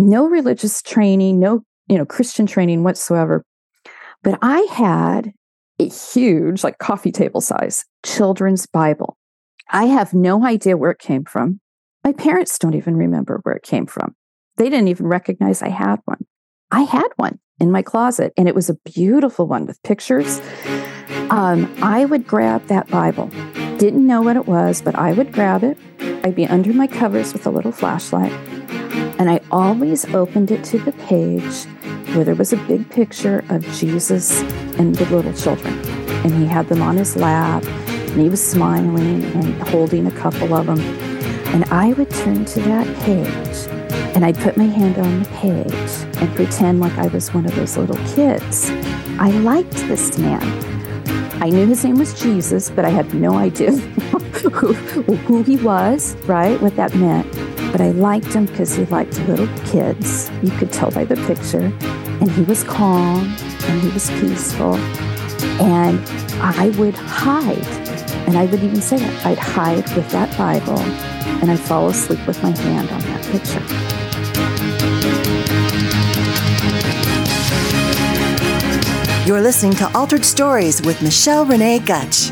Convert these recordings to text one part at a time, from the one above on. no religious training, no, Christian training whatsoever. But I had a huge, like coffee table size, children's Bible. I have no idea where it came from. My parents don't even remember where it came from. They didn't even recognize I had one. I had one in my closet, and it was a beautiful one with pictures. I would grab that Bible. Didn't know what it was, but I would grab it. I'd be under my covers with a little flashlight, and I always opened it to the page where there was a big picture of Jesus and the little children. And he had them on his lap, and he was smiling and holding a couple of them. And I would turn to that page, and I'd put my hand on the page and pretend like I was one of those little kids. I liked this man. I knew his name was Jesus, but I had no idea who he was, right, what that meant. But I liked him because he liked little kids. You could tell by the picture. And he was calm, and he was peaceful. And I would hide, and I would even say it. I'd hide with that Bible, and I'd fall asleep with my hand on that picture. You're listening to Altered Stories with Michelle Renee Gutch.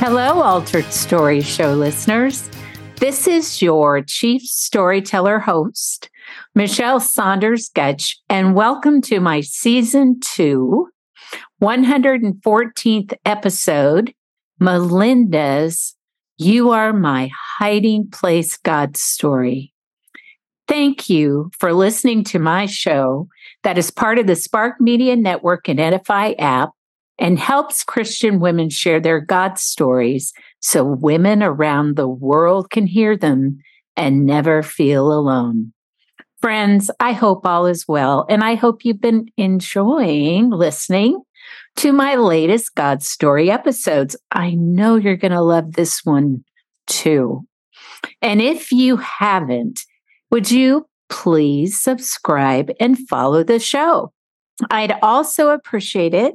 Hello, Altered Stories show listeners. This is your chief storyteller host, Michelle Saunders-Gutch, and welcome to my Season 2, 114th episode, Melinda's You Are My Hiding Place God Story. Thank you for listening to my show that is part of the Spark Media Network and Edify app and helps Christian women share their God stories so women around the world can hear them and never feel alone. Friends, I hope all is well, and I hope you've been enjoying listening to my latest God Story episodes. I know you're going to love this one too. And if you haven't, would you please subscribe and follow the show? I'd also appreciate it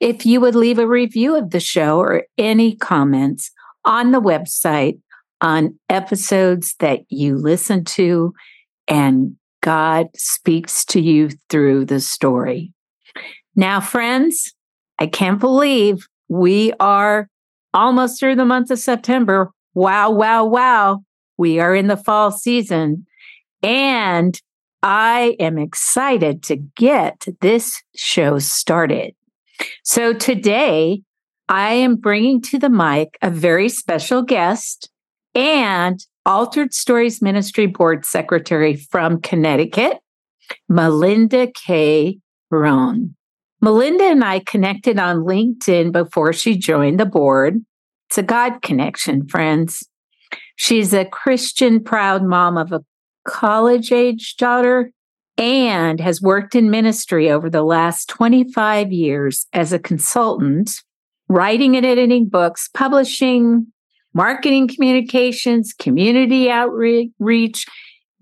if you would leave a review of the show or any comments on the website on episodes that you listen to and God speaks to you through the story. Now, friends, I can't believe we are almost through the month of September. Wow, wow, wow. We are in the fall season. And I am excited to get this show started. So today, I am bringing to the mic a very special guest and Altered Stories Ministry Board Secretary from Connecticut, Melinda K. Ronn. Melinda and I connected on LinkedIn before she joined the board. It's a God connection, friends. She's a Christian, proud mom of a college-age daughter, and has worked in ministry over the last 25 years as a consultant, writing and editing books, publishing, marketing communications, community outreach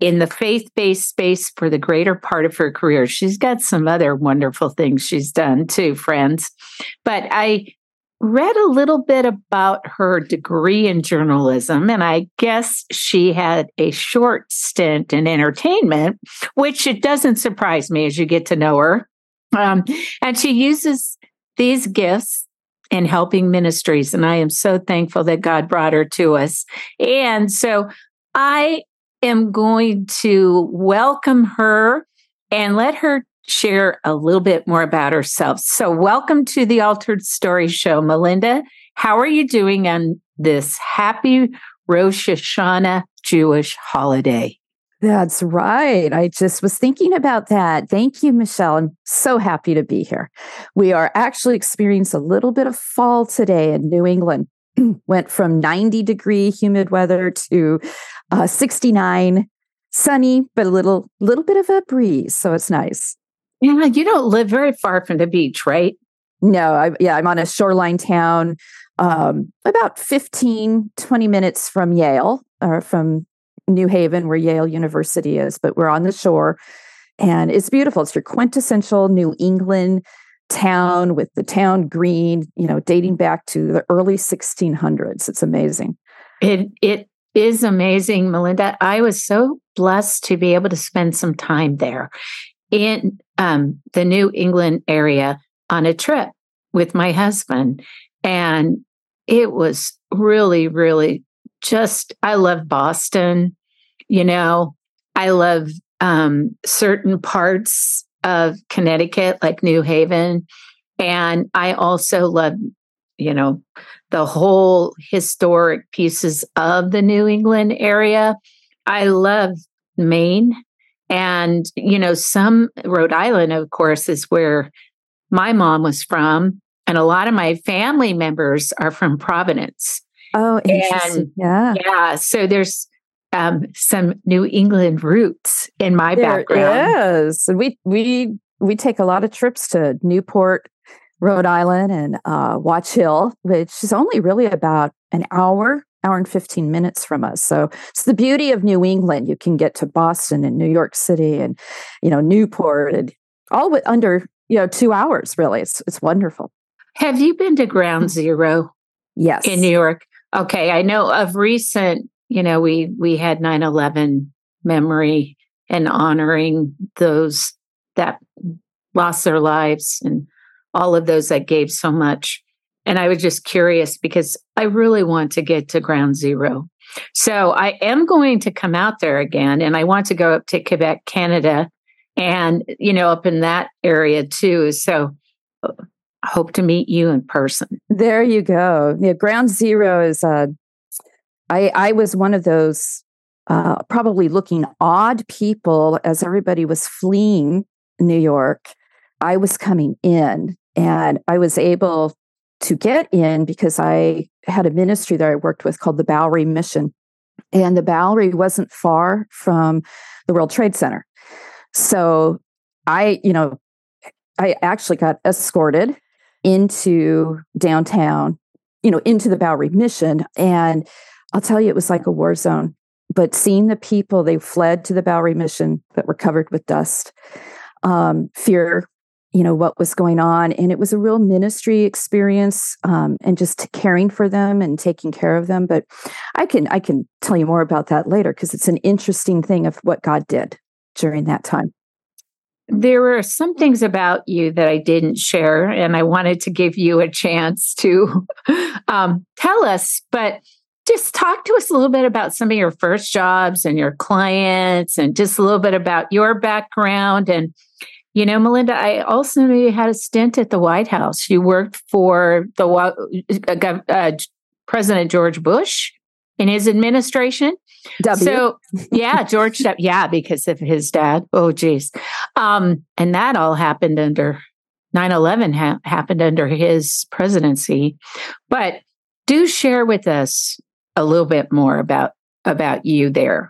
in the faith-based space for the greater part of her career. She's got some other wonderful things she's done too, friends. But I read a little bit about her degree in journalism, and I guess she had a short stint in entertainment, which it doesn't surprise me as you get to know her. And she uses these gifts in helping ministries, and I am so thankful that God brought her to us. And so I am going to welcome her and let her share a little bit more about herself. So welcome to the Altered Story Show, Melinda. How are you doing on this happy Rosh Hashanah Jewish holiday? That's right. I just was thinking about that. Thank you, Michelle. I'm so happy to be here. We are actually experiencing a little bit of fall today in New England. Went from 90-degree humid weather to 69, sunny, but a little bit of a breeze. So it's nice. Yeah, you don't live very far from the beach, right? No, I'm on a shoreline town, about 15, 20 minutes from Yale, or from New Haven, where Yale University is, but we're on the shore, and it's beautiful. It's your quintessential New England town with the town green, dating back to the early 1600s. It's amazing. It is amazing, Melinda. I was so blessed to be able to spend some time there in the New England area on a trip with my husband. And it was really, really just, I love Boston. You know, I love certain parts of Connecticut, like New Haven. And I also love, you know, the whole historic pieces of the New England area. I love Maine. And, you know, some Rhode Island, of course, is where my mom was from. And a lot of my family members are from Providence. Oh, interesting. And, yeah. So there's some New England roots in my background. Yes. And we take a lot of trips to Newport, Rhode Island, and Watch Hill, which is only really about an hour and 15 minutes from us. So it's the beauty of New England. You can get to Boston and New York City and, you know, Newport, and all under, you know, 2 hours, really. It's wonderful. Have you been to Ground Zero? Yes. In New York? Okay. I know of recent, you know, we had 9/11 memory and honoring those that lost their lives and all of those that gave so much. And I was just curious because I really want to get to Ground Zero. So I am going to come out there again, and I want to go up to Quebec, Canada, and, you know, up in that area too. So I hope to meet you in person. There you go. Yeah, Ground Zero is, I was one of those probably looking odd people as everybody was fleeing New York. I was coming in, and I was able to get in because I had a ministry that I worked with called the Bowery Mission, and the Bowery wasn't far from the World Trade Center. So I actually got escorted into downtown, you know, into the Bowery Mission. And I'll tell you, it was like a war zone, but seeing the people, they fled to the Bowery Mission that were covered with dust, fear, you know, what was going on. And it was a real ministry experience, and just caring for them and taking care of them. But I can tell you more about that later, because it's an interesting thing of what God did during that time. There were some things about you that I didn't share, and I wanted to give you a chance to tell us, but just talk to us a little bit about some of your first jobs and your clients, and just a little bit about your background. And, you know, Melinda, I also knew you had a stint at the White House. You worked for the President George Bush in his administration. So, yeah, George, yeah, because of his dad. Oh, geez. And that all happened under 9/11 happened under his presidency. But do share with us a little bit more about you there.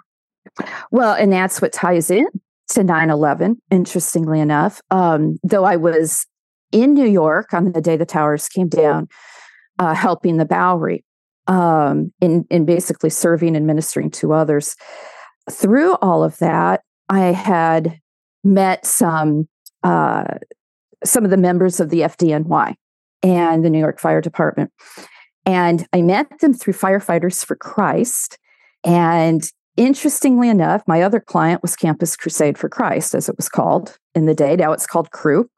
Well, and that's what ties in to 9/11, interestingly enough. Though I was in New York on the day the towers came down, helping the Bowery, in basically serving and ministering to others. Through all of that, I had met some of the members of the FDNY and the New York Fire Department. And I met them through Firefighters for Christ. And interestingly enough, my other client was Campus Crusade for Christ, as it was called in the day. Now it's called Crew.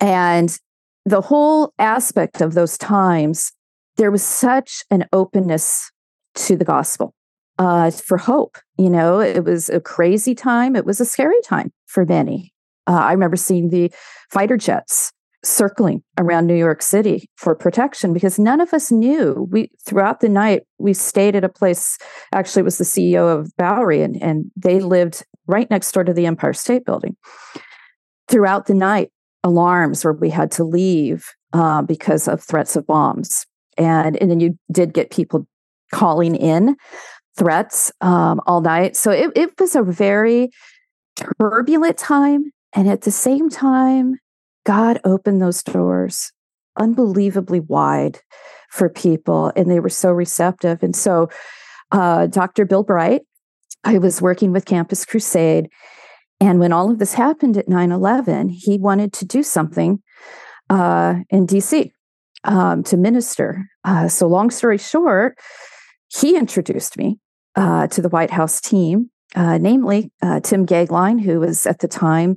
And the whole aspect of those times, there was such an openness to the gospel, for hope. You know, it was a crazy time. It was a scary time for many. I remember seeing the fighter jets circling around New York City for protection, because none of us knew. Throughout the night, we stayed at a place, actually it was the CEO of Bowery, and they lived right next door to the Empire State Building. Throughout the night, alarms where we had to leave because of threats of bombs. And then you did get people calling in threats all night. So it was a very turbulent time. And at the same time, God opened those doors unbelievably wide for people, and they were so receptive. And so Dr. Bill Bright, I was working with Campus Crusade, and when all of this happened at 9/11, he wanted to do something in D.C. To minister. So long story short, He introduced me to the White House team, namely Tim Gagline, who was at the time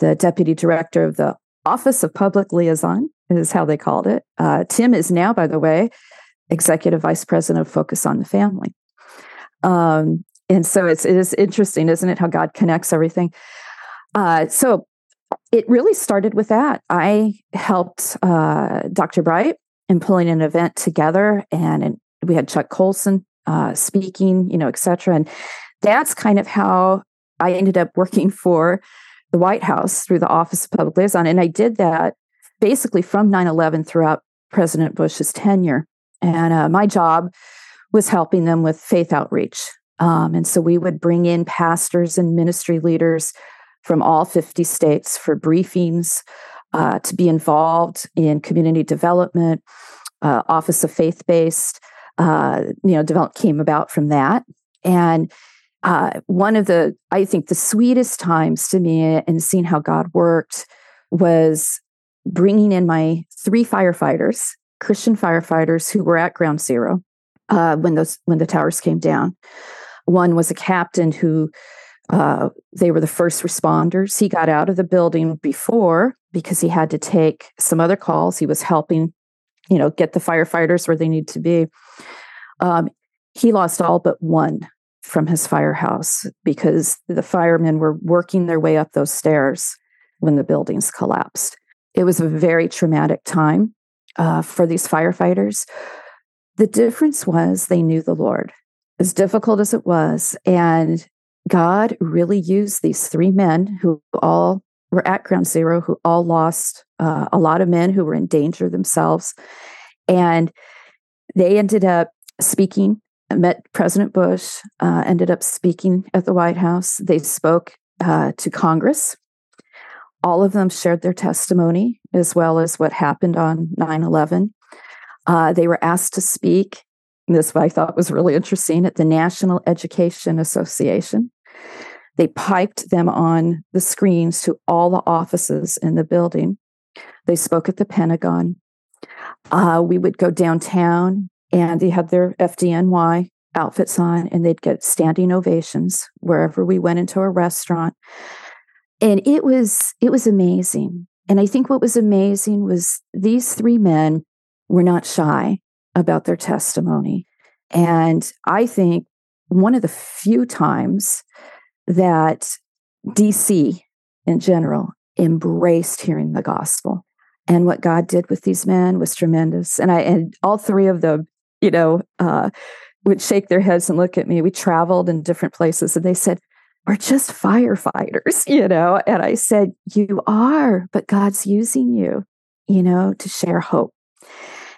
the deputy director of the Office of Public Liaison, is how they called it. Tim is now, by the way, executive vice president of Focus on the Family. And so it is interesting, isn't it, how God connects everything? So it really started with that. I helped Dr. Bright in pulling an event together, and we had Chuck Colson speaking, et cetera. And that's kind of how I ended up working for the White House through the Office of Public Liaison. And I did that basically from 9/11 throughout President Bush's tenure. And my job was helping them with faith outreach. And so we would bring in pastors and ministry leaders from all 50 states for briefings, to be involved in community development, Office of Faith-Based, development came about from that. And one of the, I think, the sweetest times to me and seeing how God worked was bringing in my three firefighters, Christian firefighters who were at Ground Zero when the towers came down. One was a captain who, they were the first responders. He got out of the building before because he had to take some other calls. He was helping, get the firefighters where they need to be. He lost all but one from his firehouse because the firemen were working their way up those stairs when the buildings collapsed. It was a very traumatic time for these firefighters. The difference was they knew the Lord, as difficult as it was. And God really used these three men who all were at Ground Zero, who all lost a lot of men who were in danger themselves. And they ended up speaking, met President Bush, ended up speaking at the White House. They spoke to Congress. All of them shared their testimony as well as what happened on 9/11. They were asked to speak. This I thought was really interesting at the National Education Association. They piped them on the screens to all the offices in the building. They spoke at the Pentagon. We would go downtown, and they had their FDNY outfits on, and they'd get standing ovations wherever we went into a restaurant. And it was amazing. And I think what was amazing was these three men were not shy about their testimony. And I think one of the few times that DC in general embraced hearing the gospel. And what God did with these men was tremendous. And all three of them, would shake their heads and look at me. We traveled in different places, and they said, "We're just firefighters, And I said, "You are, but God's using you, to share hope."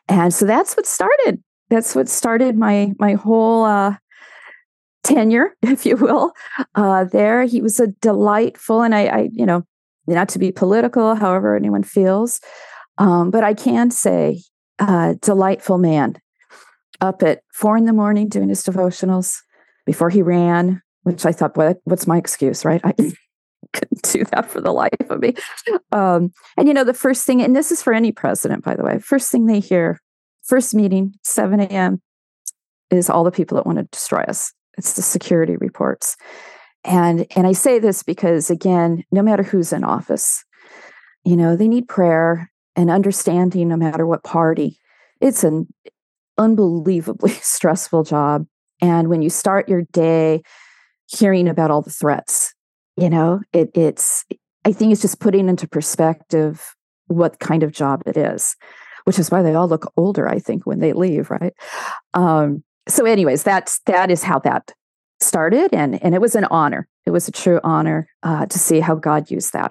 And so that's what started. That's what started my whole tenure, if you will, there. He was a delightful, and I not to be political, however anyone feels, but I can say delightful man. Up at 4 a.m. doing his devotionals before he ran, which I thought, what's my excuse, right? I couldn't do that for the life of me. The first thing, and this is for any president, by the way, first thing they hear, first meeting, 7 a.m., is all the people that want to destroy us. It's the security reports. And I say this because, again, no matter who's in office, they need prayer and understanding no matter what party. It's an unbelievably stressful job. And when you start your day hearing about all the threats, I think it's just putting into perspective what kind of job it is, which is why they all look older, I think, when they leave, right? So anyways, that is how that started. And it was an honor. It was a true honor to see how God used that.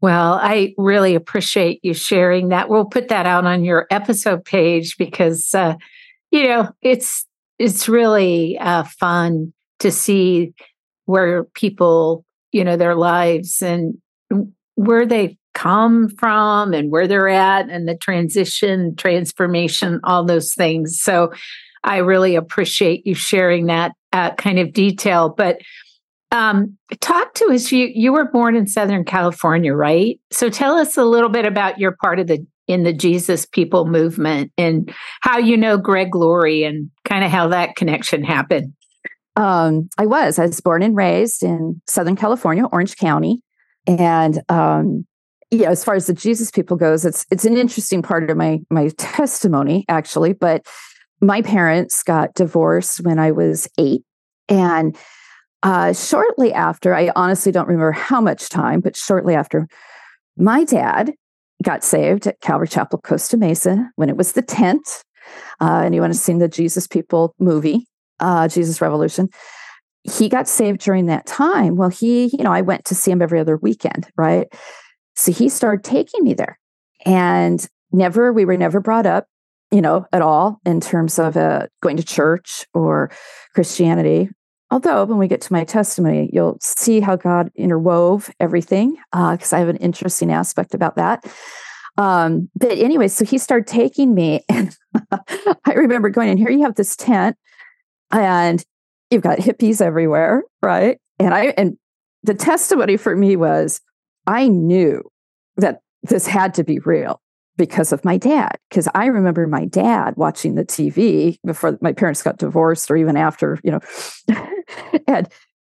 Well, I really appreciate you sharing that. We'll put that out on your episode page because, it's really fun to see where people, their lives and where they come from and where they're at and the transition, transformation, all those things. So I really appreciate you sharing that kind of detail. But talk to us. You were born in Southern California, right? So tell us a little bit about your part in the Jesus People Movement and how Greg Laurie and kind of how that connection happened. I was born and raised in Southern California, Orange County. And, as far as the Jesus people goes, it's an interesting part of my testimony, actually. But my parents got divorced when I was 8. And shortly after, I honestly don't remember how much time, but shortly after, my dad got saved at Calvary Chapel Costa Mesa when it was the 10th. Anyone has seen the Jesus People movie, Jesus Revolution. He got saved during that time. Well, I went to see him every other weekend, right? So he started taking me there, and we were never brought up, at all in terms of going to church or Christianity. Although when we get to my testimony, you'll see how God interwove everything, because I have an interesting aspect about that. But anyway, so he started taking me, and I remember going in here, you have this tent and you've got hippies everywhere, right? And the testimony for me was, I knew that this had to be real because of my dad, because I remember my dad watching the TV before my parents got divorced or even after, and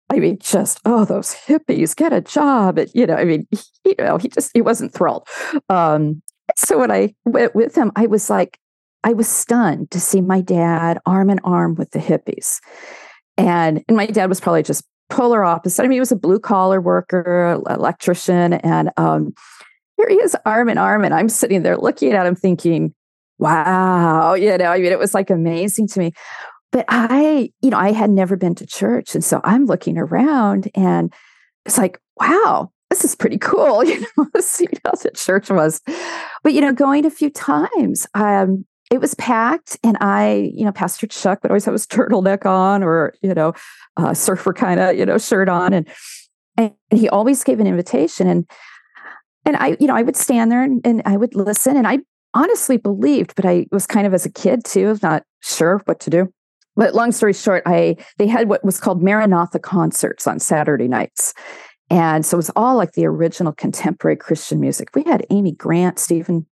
I mean, those hippies, get a job. And, he wasn't thrilled. So when I went with him, I was stunned to see my dad arm in arm with the hippies. And my dad was probably just polar opposite. I mean, he was a blue collar worker, electrician, and here he is arm in arm, and I'm sitting there looking at him thinking, wow, it was like amazing to me. But I had never been to church. And so I'm looking around and it's like, wow, this is pretty cool, to see how the church was. But, going a few times, it was packed, and Pastor Chuck would always have his turtleneck on or, surfer kind of, shirt on. And he always gave an invitation. And I would stand there and I would listen. And I honestly believed, but I was kind of as a kid too, not sure what to do. But long story short, they had what was called Maranatha concerts on Saturday nights. And so it was all like the original contemporary Christian music. We had Amy Grant, Stephen,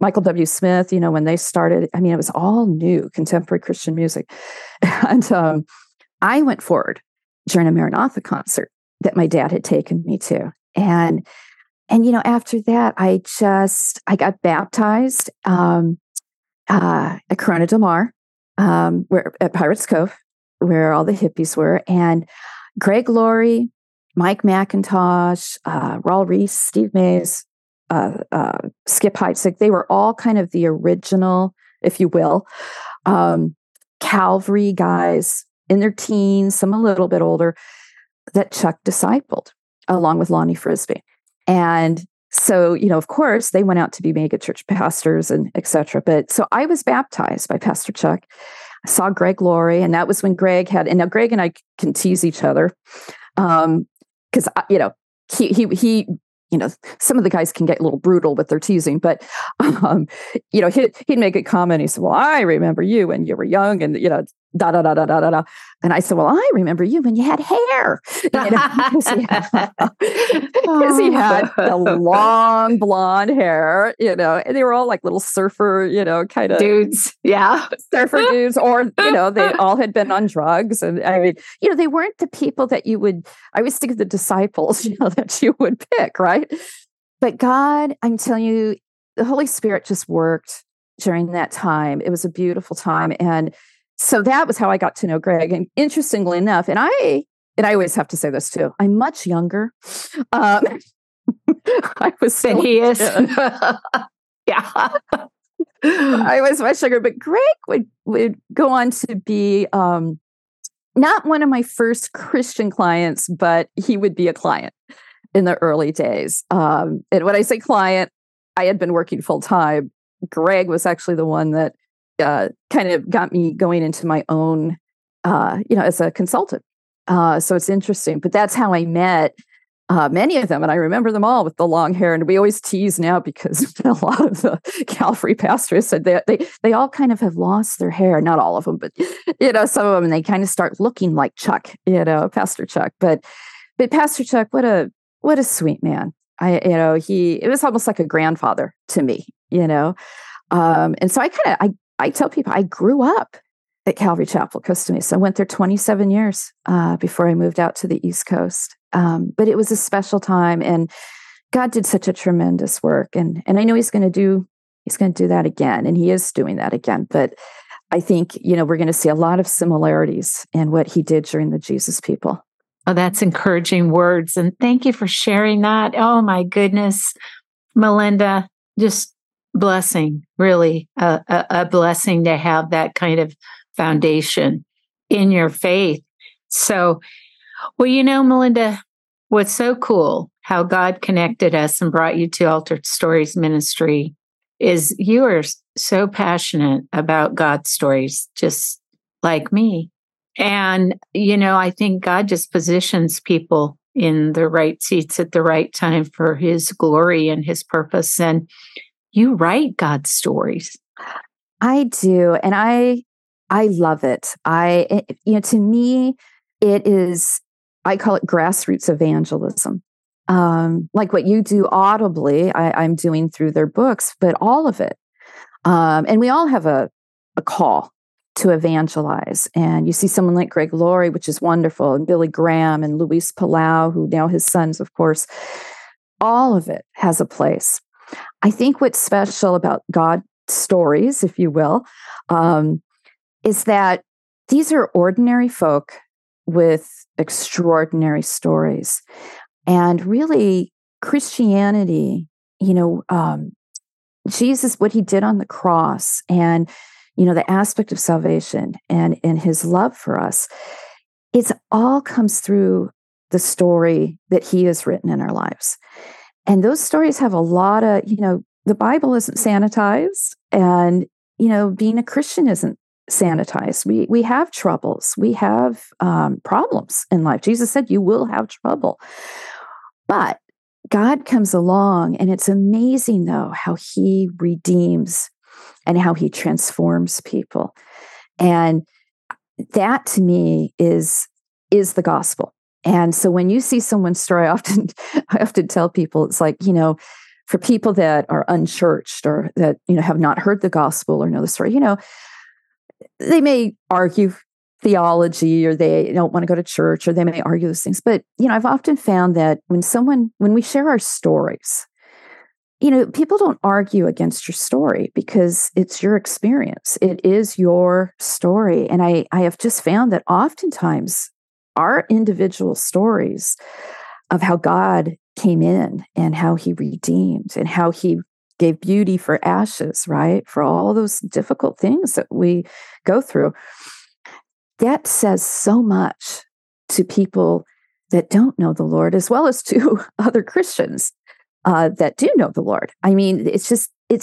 Michael W. Smith, when they started. I mean, it was all new contemporary Christian music. And I went forward during a Maranatha concert that my dad had taken me to. And after that, I got baptized at Corona del Mar, at Pirates Cove, where all the hippies were. And Greg Laurie, Mike McIntosh, Raul Reese, Steve Mays, Skip Heitzig, they were all kind of the original, if you will, Calvary guys in their teens, some a little bit older, that Chuck discipled, along with Lonnie Frisbee. And so, of course, they went out to be mega church pastors and et cetera. But so I was baptized by Pastor Chuck. I saw Greg Laurie, and that was when now Greg and I can tease each other. Because he some of the guys can get a little brutal with their teasing, but he'd make a comment. He said, "Well, I remember you when you were young," and da da da da da da. And I said, "Well, I remember you when you had hair," because he had the long blonde hair, And they were all like little surfer, kind of dudes, surfer dudes, or they all had been on drugs, and I mean, they weren't the people that you would. I always think of the disciples, that you would pick, right? But God, I'm telling you, the Holy Spirit just worked during that time. It was a beautiful time, and so that was how I got to know Greg. And interestingly enough, and I always have to say this too, I'm much younger. I was so than he is. Yeah. I was much younger, but Greg would go on to be not one of my first Christian clients, but he would be a client in the early days. And when I say client, I had been working full time. Greg was actually the one that kind of got me going into my own, as a consultant. So it's interesting, but that's how I met many of them. And I remember them all with the long hair. And we always tease now because a lot of the Calvary pastors said they all kind of have lost their hair. Not all of them, but, some of them, and they kind of start looking like Chuck, Pastor Chuck. But Pastor Chuck, what a sweet man. It was almost like a grandfather to me, And so I tell people I grew up at Calvary Chapel, Costa Mesa. I went there 27 years before I moved out to the East Coast. But it was a special time, and God did such a tremendous work. And I know he's going to do that again, and he is doing that again. But I think, we're going to see a lot of similarities in what he did during the Jesus People. Oh, that's encouraging words. And thank you for sharing that. Oh, my goodness, Melinda, just blessing, really a blessing to have that kind of foundation in your faith. So, well, Melinda, what's so cool, how God connected us and brought you to Altered Stories Ministry, is you are so passionate about God's stories, just like me. And, I think God just positions people in the right seats at the right time for his glory and his purpose. And you write God's stories. I do. And I love it. To me, it is, I call it grassroots evangelism. Like what you do audibly, I'm doing through their books, but all of it. And we all have a call to evangelize. And you see someone like Greg Laurie, which is wonderful, and Billy Graham and Luis Palau, who now his sons, of course, all of it has a place. I think what's special about God's stories, if you will, is that these are ordinary folk with extraordinary stories. And really, Christianity, Jesus, what he did on the cross, and the aspect of salvation and his love for us, it all comes through the story that he has written in our lives. And those stories have a lot of, the Bible isn't sanitized, and, being a Christian isn't sanitized. We have troubles. We have problems in life. Jesus said, you will have trouble. But God comes along, and it's amazing, though, how he redeems and how he transforms people. And that, to me, is the gospel. And so when you see someone's story, I often tell people, it's like, for people that are unchurched or that, have not heard the gospel or know the story, they may argue theology, or they don't want to go to church, or they may argue those things. But, I've often found that when we share our stories, people don't argue against your story because it's your experience. It is your story. And I have just found that oftentimes our individual stories of how God came in and how he redeemed and how he gave beauty for ashes, right? For all those difficult things that we go through. That says so much to people that don't know the Lord, as well as to other Christians that do know the Lord. I mean, it's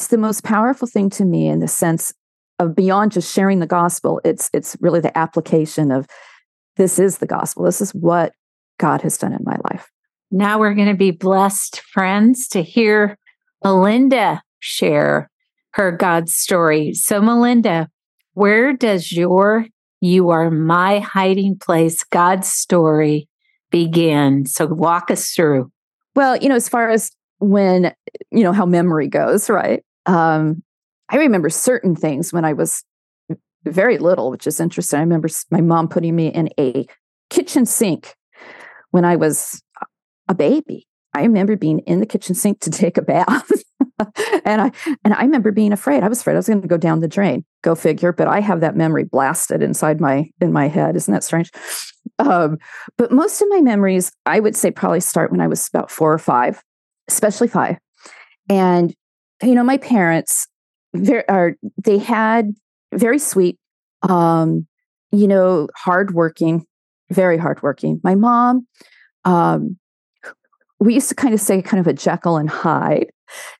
the most powerful thing to me in the sense of beyond just sharing the gospel. It's really the application of this is the gospel. This is what God has done in my life. Now we're going to be blessed, friends, to hear Melinda share her God's story. So, Melinda, where does your You Are My Hiding Place God's story begin? So walk us through. Well, as far as when, how memory goes, right? I remember certain things when I was very little, which is interesting. I remember my mom putting me in a kitchen sink when I was a baby. I remember being in the kitchen sink to take a bath. And I remember being afraid. I was afraid I was going to go down the drain. Go figure. But I have that memory blasted inside in my head. Isn't that strange? But most of my memories, I would say, probably start when I was about 4 or 5, especially 5. And, my parents, they had very sweet, hardworking, very hardworking. My mom, we used to kind of say kind of a Jekyll and Hyde.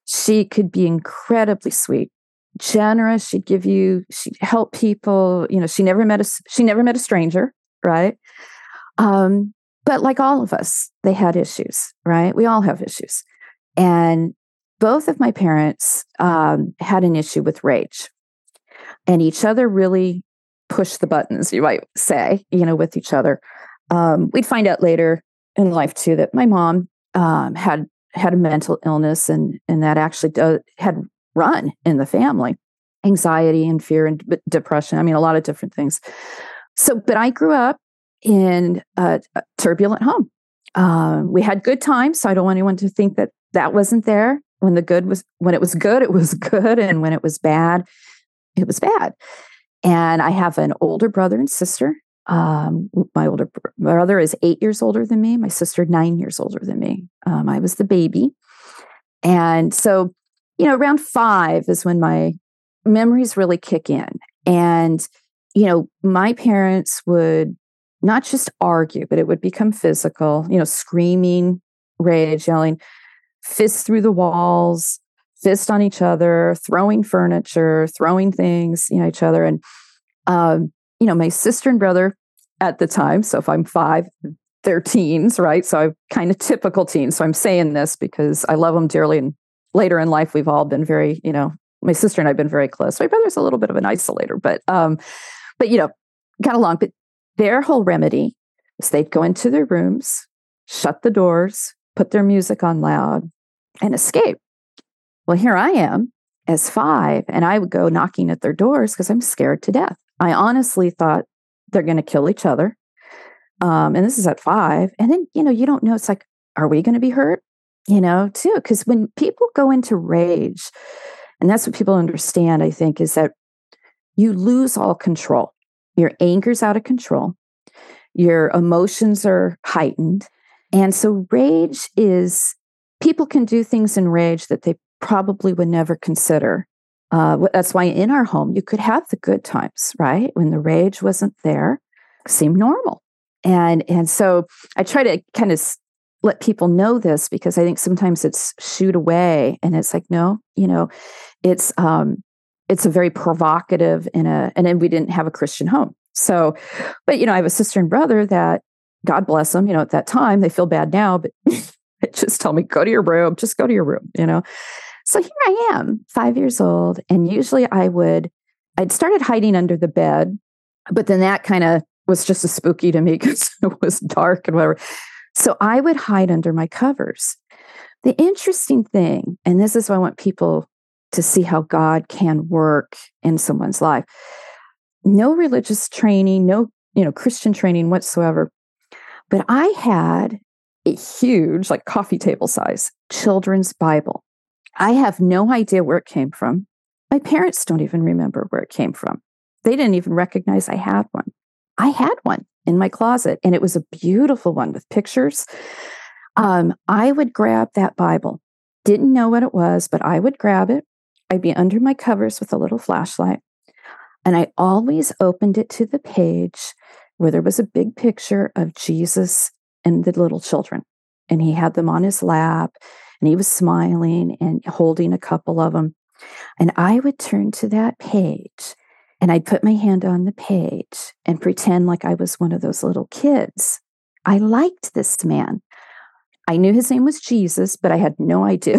She could be incredibly sweet, generous. She'd help people. She never met a stranger, right? But like all of us, they had issues, right? We all have issues. And both of my parents had an issue with rage, and each other really pushed the buttons, you might say, with each other. We'd find out later in life too that my mom had a mental illness, and that actually had run in the family. anxiety and fear and depression. I mean, a lot of different things. So, but I grew up in a turbulent home. We had good times, so I don't want anyone to think that that wasn't there. When it was good, it was good. And when it was bad, it was bad. And I have an older brother and sister. My older brother is 8 years older than me. My sister, 9 years older than me. I was the baby. And so, you know, around five is when my memories really kick in. And, you know, my parents would not just argue, but it would become physical, you know, screaming, rage, yelling, fists through the walls, fist on each other, throwing furniture, throwing things, you know, each other. And, you know, my sister and brother at the time, so if I'm five, they're teens, right? So I'm kind of typical teens. So I'm saying this because I love them dearly. And later in life, we've all been very, you know, my sister and I have been very close. My brother's a little bit of an isolator, but, you know, got along. But their whole remedy is they'd go into their rooms, shut the doors, put their music on loud, and escape. Well, here I am as five, and I would go knocking at their doors because I'm scared to death. I honestly thought they're going to kill each other. And this is at five. And then, you know, you don't know. It's like, are we going to be hurt? You know, too, because when people go into rage, and that's what people understand, I think, is that you lose all control. Your anger's out of control. Your emotions are heightened. And so rage is, people can do things in rage that they probably would never consider. That's why in our home, you could have the good times, right? When the rage wasn't there, it seemed normal. And so I try to kind of let people know this because I think sometimes it's shooed away and it's like, no, you know, it's a very provocative and then we didn't have a Christian home. So, but, you know, I have a sister and brother that, God bless them, you know, at that time, they feel bad now, but they just tell me, go to your room, just go to your room, you know. So here I am, 5 years old, and usually I'd started hiding under the bed, but then that kind of was just as spooky to me because it was dark and whatever. So I would hide under my covers. The interesting thing, and this is why I want people to see how God can work in someone's life. No religious training, no, you know, Christian training whatsoever. But I had a huge, like coffee table size, children's Bible. I have no idea where it came from. My parents don't even remember where it came from. They didn't even recognize I had one. I had one in my closet, and it was a beautiful one with pictures. I would grab that Bible. Didn't know what it was, but I would grab it. I'd be under my covers with a little flashlight, and I always opened it to the page where there was a big picture of Jesus and the little children. And he had them on his lap, and he was smiling and holding a couple of them. And I would turn to that page, and I'd put my hand on the page and pretend like I was one of those little kids. I liked this man. I knew his name was Jesus, but I had no idea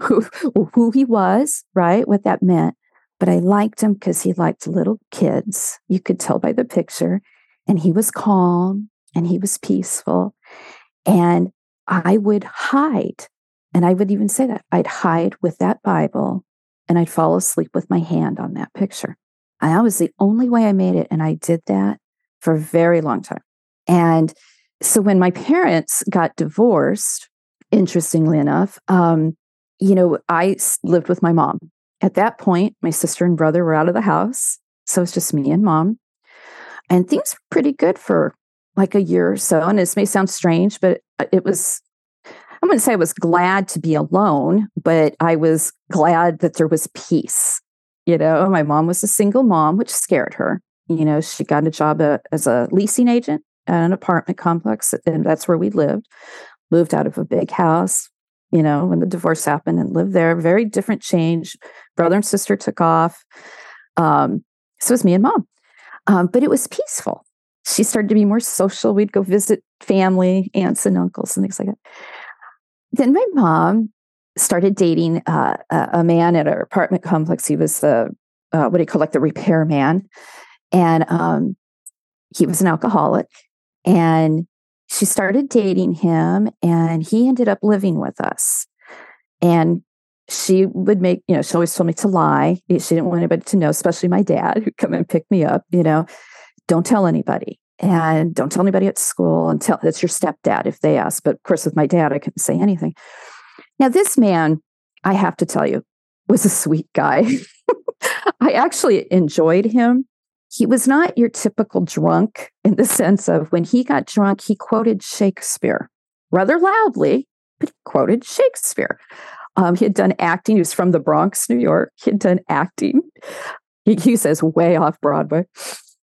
who he was, right? What that meant. But I liked him because he liked little kids. You could tell by the picture. And he was calm and he was peaceful. And I would hide. And I would even say that I'd hide with that Bible and I'd fall asleep with my hand on that picture. And that was the only way I made it. And I did that for a very long time. And so when my parents got divorced, interestingly enough, you know, I lived with my mom. At that point, my sister and brother were out of the house. So it's just me and mom. And things were pretty good for like a year or so. And this may sound strange, but it was, I wouldn't say I was glad to be alone, but I was glad that there was peace. You know, my mom was a single mom, which scared her. You know, she got a job as a leasing agent at an apartment complex, and that's where we lived. Moved out of a big house, you know, when the divorce happened and lived there. Very different change. Brother and sister took off. So it was me and mom. But it was peaceful. She started to be more social. We'd go visit family, aunts and uncles and things like that. Then my mom started dating a man at our apartment complex. He was the repair man. And he was an alcoholic. And she started dating him, and he ended up living with us. And she would make, you know, she always told me to lie. She didn't want anybody to know, especially my dad who'd come and pick me up, you know, don't tell anybody and don't tell anybody at school and tell, that's your stepdad if they ask. But of course, with my dad, I couldn't say anything. Now, this man, I have to tell you, was a sweet guy. I actually enjoyed him. He was not your typical drunk in the sense of when he got drunk, he quoted Shakespeare rather loudly, but he quoted Shakespeare. He had done acting. He was from the Bronx, New York. He had done acting. He says way off Broadway.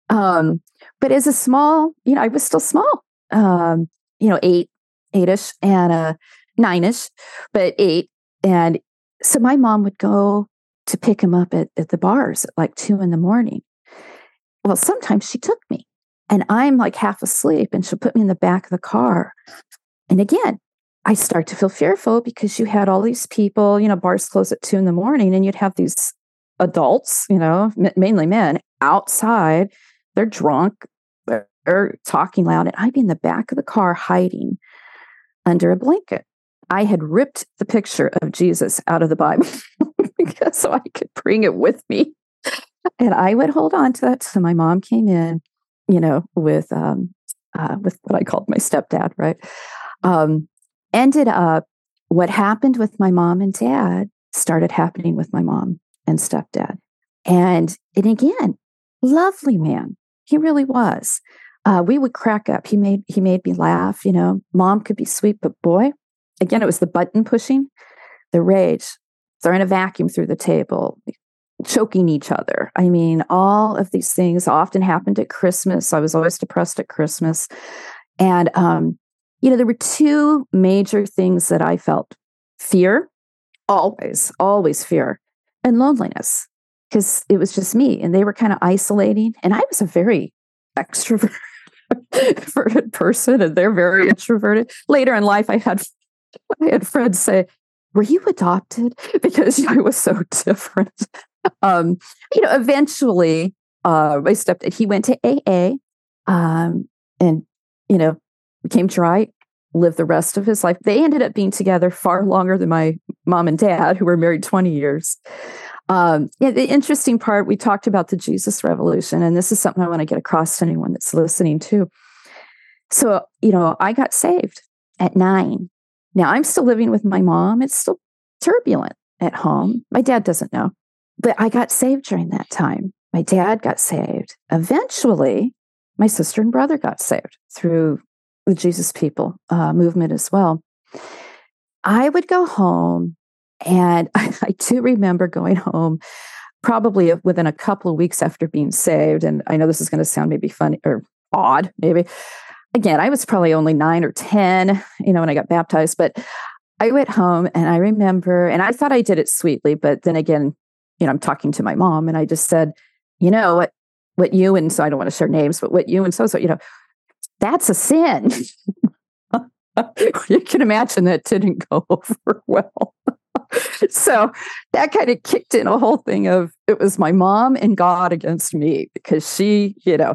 But as a small, you know, I was still small, you know, eight-ish and nine-ish, but eight. And so my mom would go to pick him up at the bars at like 2 a.m. Well, sometimes she took me and I'm like half asleep and she'll put me in the back of the car. And again, I start to feel fearful because you had all these people, you know, bars close at 2 a.m. and you'd have these adults, you know, mainly men outside. They're drunk, they're talking loud. And I'd be in the back of the car hiding under a blanket. I had ripped the picture of Jesus out of the Bible because so I could bring it with me. And I would hold on to that. So my mom came in, you know, with what I called my stepdad, right? Ended up, what happened with my mom and dad started happening with my mom and stepdad. And again, lovely man. He really was. We would crack up. He made me laugh, you know. Mom could be sweet, but boy, again, it was the button pushing, the rage, throwing a vacuum through the table, choking each other. I mean, all of these things often happened at Christmas. I was always depressed at Christmas. And, you know, there were two major things that I felt: fear, always fear, and loneliness, because it was just me and they were kind of isolating. And I was a very extroverted person and they're very introverted. Later in life, I had friends say, "Were you adopted?" Because I was so different. You know, eventually, my stepdad, he went to AA, and, you know, became dry, lived the rest of his life. They ended up being together far longer than my mom and dad, who were married 20 years. Yeah, the interesting part, we talked about the Jesus Revolution, and this is something I want to get across to anyone that's listening too. So, you know, I got saved at 9. Now, I'm still living with my mom. It's still turbulent at home. My dad doesn't know. But I got saved during that time. My dad got saved. Eventually, my sister and brother got saved through the Jesus People movement as well. I would go home, and I do remember going home probably within a couple of weeks after being saved. And I know this is going to sound maybe funny or odd, maybe. Again, I was probably only 9 or 10, you know, when I got baptized, but I went home and I remember, and I thought I did it sweetly, but then again, you know, I'm talking to my mom and I just said, you know, what you and so, I don't want to share names, but what you and so, you know, that's a sin. You can imagine that didn't go over well. So that kind of kicked in a whole thing of, it was my mom and God against me because she, you know,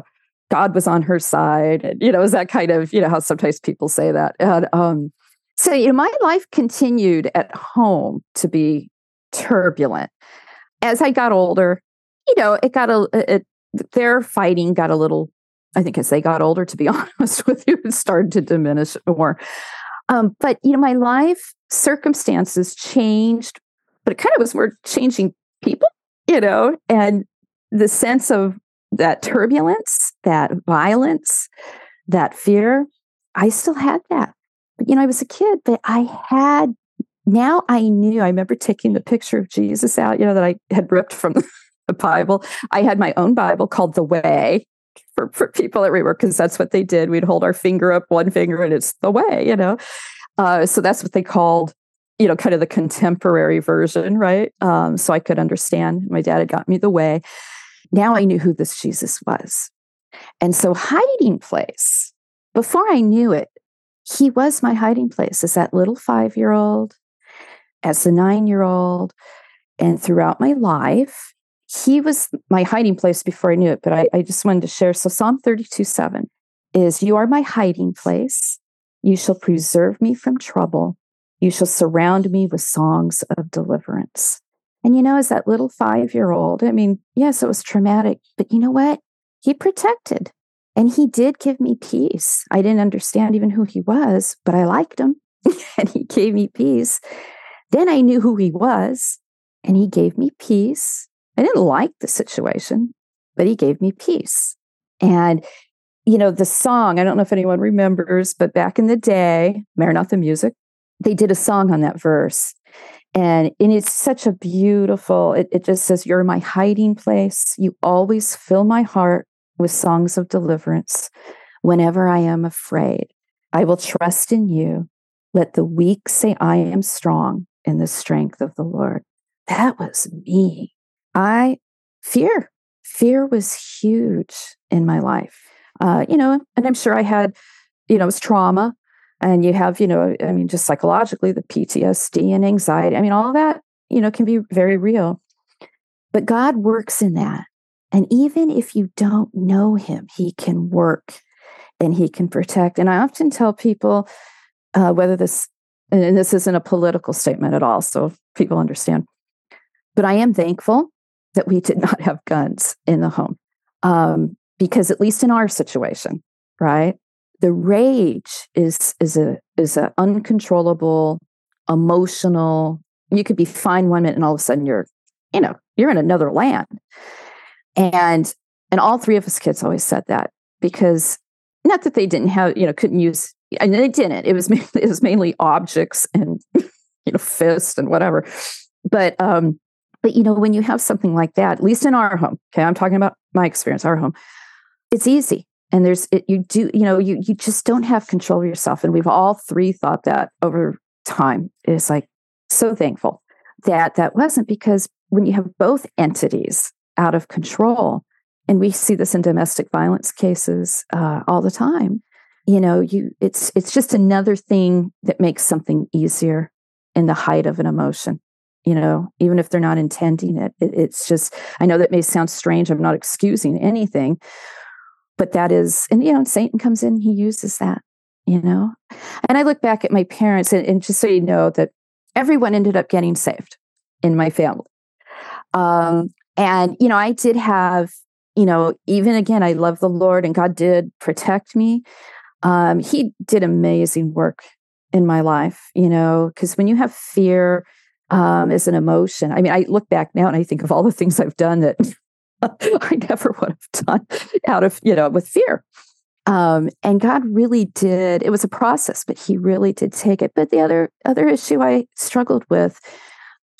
God was on her side. And, you know, it was that kind of, you know, how sometimes people say that. And so, you know, my life continued at home to be turbulent. As I got older, you know, their fighting got a little, I think as they got older, to be honest with you, it started to diminish more. But, you know, my life circumstances changed, but it kind of was more changing people, you know, and the sense of that turbulence, that violence, that fear, I still had that. But, you know, I was a kid, but now I knew, I remember taking the picture of Jesus out, you know, that I had ripped from the Bible. I had my own Bible called The Way for people at rework, because that's what they did. We'd hold our finger up, one finger, and it's The Way, you know. So that's what they called, you know, kind of the contemporary version, right? So I could understand. My dad had got me The Way. Now I knew who this Jesus was. And so hiding place, before I knew it, he was my hiding place as that little 5-year-old, as the 9-year-old. And throughout my life, he was my hiding place before I knew it. But I just wanted to share. So Psalm 32:7 is, "You are my hiding place. You shall preserve me from trouble. You shall surround me with songs of deliverance. And, you know, as that little 5-year-old, I mean, yes, it was traumatic, but you know what? He protected and he did give me peace. I didn't understand even who he was, but I liked him and he gave me peace. Then I knew who he was and he gave me peace. I didn't like the situation, but he gave me peace. And, you know, the song, I don't know if anyone remembers, but back in the day, Maranatha Music, they did a song on that verse. And it's such a beautiful, it just says, you're my hiding place. You always fill my heart with songs of deliverance. Whenever I am afraid, I will trust in you. Let the weak say I am strong in the strength of the Lord. That was me. Fear was huge in my life. You know, and I'm sure I had, you know, it was trauma. And you have, you know, I mean, just psychologically, the PTSD and anxiety. I mean, all that, you know, can be very real. But God works in that. And even if you don't know him, he can work and he can protect. And I often tell people whether this, and this isn't a political statement at all, so people understand, but I am thankful that we did not have guns in the home because at least in our situation, right? The rage is a uncontrollable, emotional, you could be fine one minute and all of a sudden you're in another land. And all three of us kids always said that, because not that they didn't have, you know, couldn't use, and they didn't, it was mainly objects and, you know, fists and whatever. But, you know, when you have something like that, at least in our home, okay, I'm talking about my experience, our home, it's easy. And you just don't have control of yourself. And we've all three thought that over time. It's like, so thankful that that wasn't, because when you have both entities out of control, and we see this in domestic violence cases all the time, you know, it's just another thing that makes something easier in the height of an emotion. You know, even if they're not intending it, it's just, I know that may sound strange. I'm not excusing anything. But that is, and you know, Satan comes in, he uses that, you know. And I look back at my parents, and just so you know, that everyone ended up getting saved in my family. And, you know, I did have, you know, even again, I love the Lord and God did protect me. He did amazing work in my life, you know, because when you have fear as an emotion, I mean, I look back now and I think of all the things I've done that I never would have done out of, you know, with fear. And God really did. It was a process, but he really did take it. But the other issue I struggled with,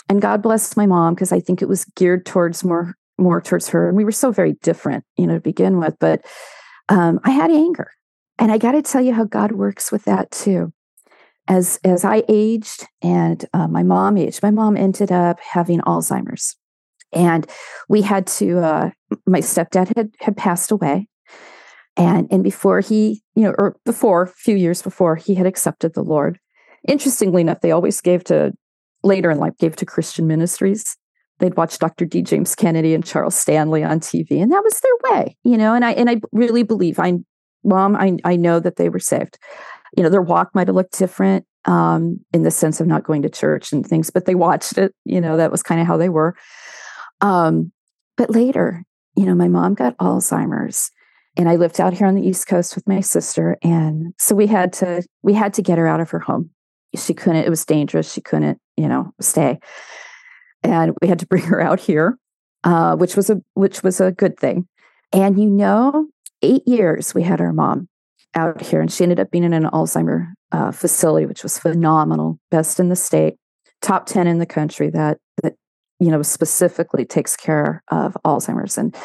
and God blessed my mom, because I think it was geared towards more towards her. And we were so very different, you know, to begin with. But I had anger. And I got to tell you how God works with that too. As I aged and my mom aged, my mom ended up having Alzheimer's. And we had to, my stepdad had passed away. And before he, you know, or before, a few years before, he had accepted the Lord. Interestingly enough, they always later in life, gave to Christian ministries. They'd watch Dr. D. James Kennedy and Charles Stanley on TV. And that was their way, you know, and I really believe, I know that they were saved. You know, their walk might have looked different in the sense of not going to church and things, but they watched it, you know, that was kind of how they were. But later, you know, my mom got Alzheimer's, and I lived out here on the East Coast with my sister. And so we had to get her out of her home. She couldn't, it was dangerous. She couldn't, you know, stay. And we had to bring her out here, which was a good thing. And, you know, 8 years we had our mom out here, and she ended up being in an Alzheimer's facility, which was phenomenal. Best in the state, top 10 in the country that you know, specifically takes care of Alzheimer's. And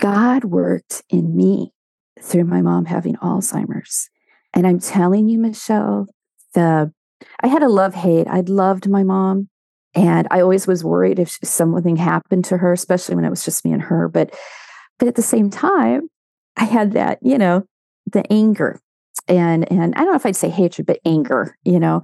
God worked in me through my mom having Alzheimer's. And I'm telling you, Michelle, I had a love-hate. I loved my mom, and I always was worried if something happened to her, especially when it was just me and her. But at the same time, I had that, you know, the anger. And I don't know if I'd say hatred, but anger, you know.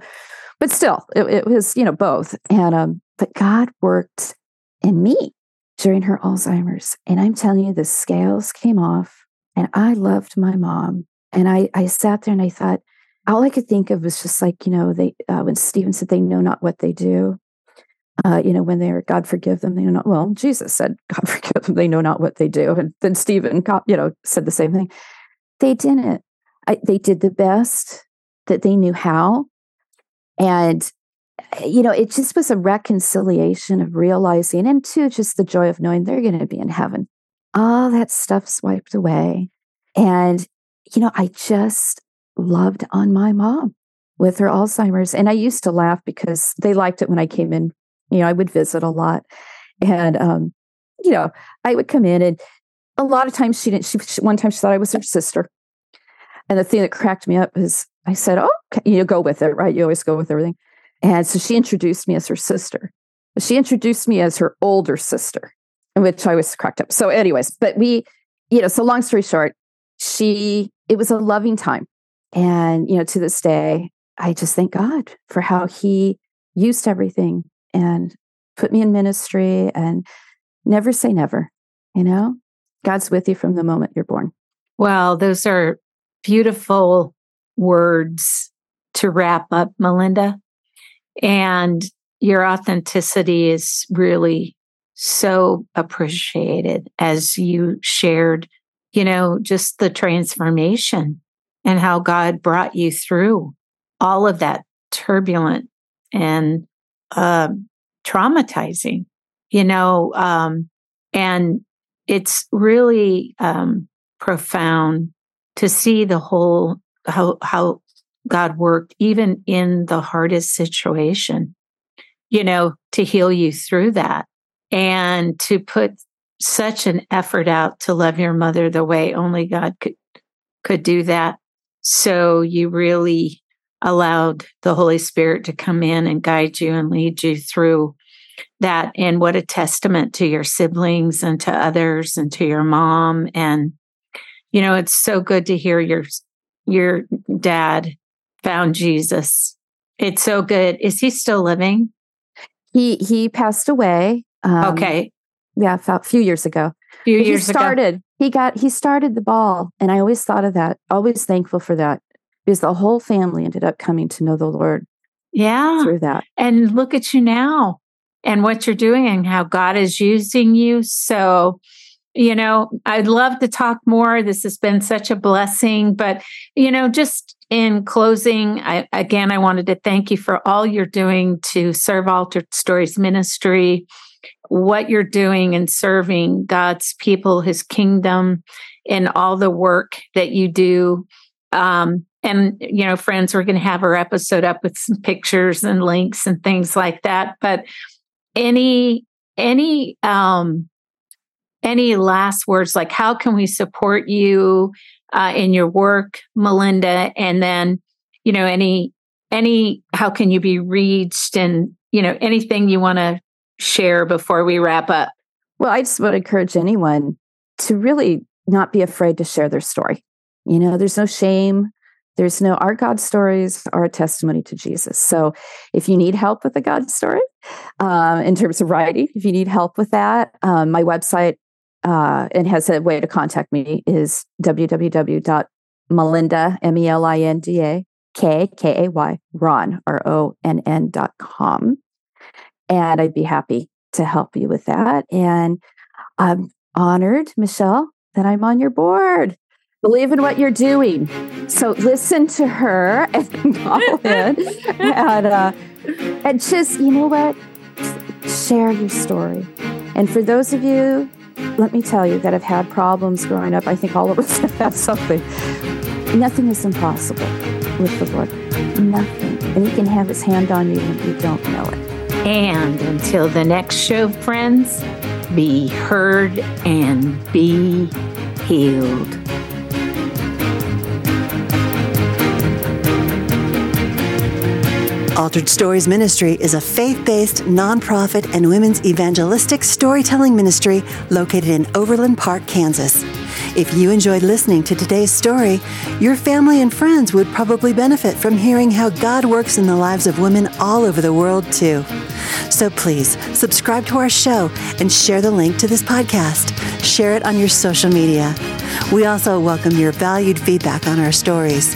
But still, it was, you know, both. And but God worked in me during her Alzheimer's. And I'm telling you, the scales came off, and I loved my mom. And I sat there and I thought, all I could think of was just like, you know, they when Stephen said, they know not what they do, you know, when they are, God forgive them, they know not. Well, Jesus said, God forgive them, they know not what they do. And then Stephen, you know, said the same thing. They didn't. They did the best that they knew how. And, you know, it just was a reconciliation of realizing, and two, just the joy of knowing they're going to be in heaven. All that stuff's wiped away. And, you know, I just loved on my mom with her Alzheimer's. And I used to laugh because they liked it when I came in. You know, I would visit a lot. And, you know, I would come in, and a lot of times she didn't. One time she thought I was her sister. And the thing that cracked me up is I said, oh, okay. You know, go with it, right? You always go with everything. And so she introduced me as her sister. She introduced me as her older sister, which I was cracked up. So anyways, but we, you know, so long story short, it was a loving time. And, you know, to this day, I just thank God for how he used everything and put me in ministry, and never say never, you know, God's with you from the moment you're born. Well, those are beautiful words to wrap up, Melinda. And your authenticity is really so appreciated as you shared, you know, just the transformation and how God brought you through all of that turbulent and traumatizing, you know, and it's really profound to see the whole, how God worked even in the hardest situation, you know, to heal you through that, and to put such an effort out to love your mother the way only God could do that. So you really allowed the Holy Spirit to come in and guide you and lead you through that. And what a testament to your siblings and to others and to your mom. And, you know, it's so good to hear your dad found Jesus. It's so good. Is he still living? He passed away. Okay. Yeah, a few years ago. He started the ball. And I always thought of that, always thankful for that, because the whole family ended up coming to know the Lord. Yeah. Through that. And look at you now and what you're doing and how God is using you. So, you know, I'd love to talk more. This has been such a blessing. But, you know, just in closing, I wanted to thank you for all you're doing to serve Altered Stories Ministry, what you're doing in serving God's people, his kingdom, and all the work that you do. And, you know, friends, we're going to have our episode up with some pictures and links and things like that. But any last words, like how can we support you in your work, Melinda? And then, you know, how can you be reached, and, you know, anything you want to share before we wrap up? Well, I just would encourage anyone to really not be afraid to share their story. You know, there's no shame. There's no, our God stories are a testimony to Jesus. So if you need help with a God story, in terms of writing, if you need help with that, my website, and has a way to contact me, is www.melinda, MelindaKay, RONN.com. And I'd be happy to help you with that. And I'm honored, Michelle, that I'm on your board. Believe in what you're doing. So listen to her and follow it. And just, you know what? Share your story. And for those of you, let me tell you, that have had problems growing up, I think all of us have had something. Nothing is impossible with the Lord. Nothing. And he can have his hand on you when you don't know it. And until the next show, friends, be heard and be healed. Altered Stories Ministry is a faith-based, nonprofit, and women's evangelistic storytelling ministry located in Overland Park, Kansas. If you enjoyed listening to today's story, your family and friends would probably benefit from hearing how God works in the lives of women all over the world, too. So please, subscribe to our show and share the link to this podcast. Share it on your social media. We also welcome your valued feedback on our stories.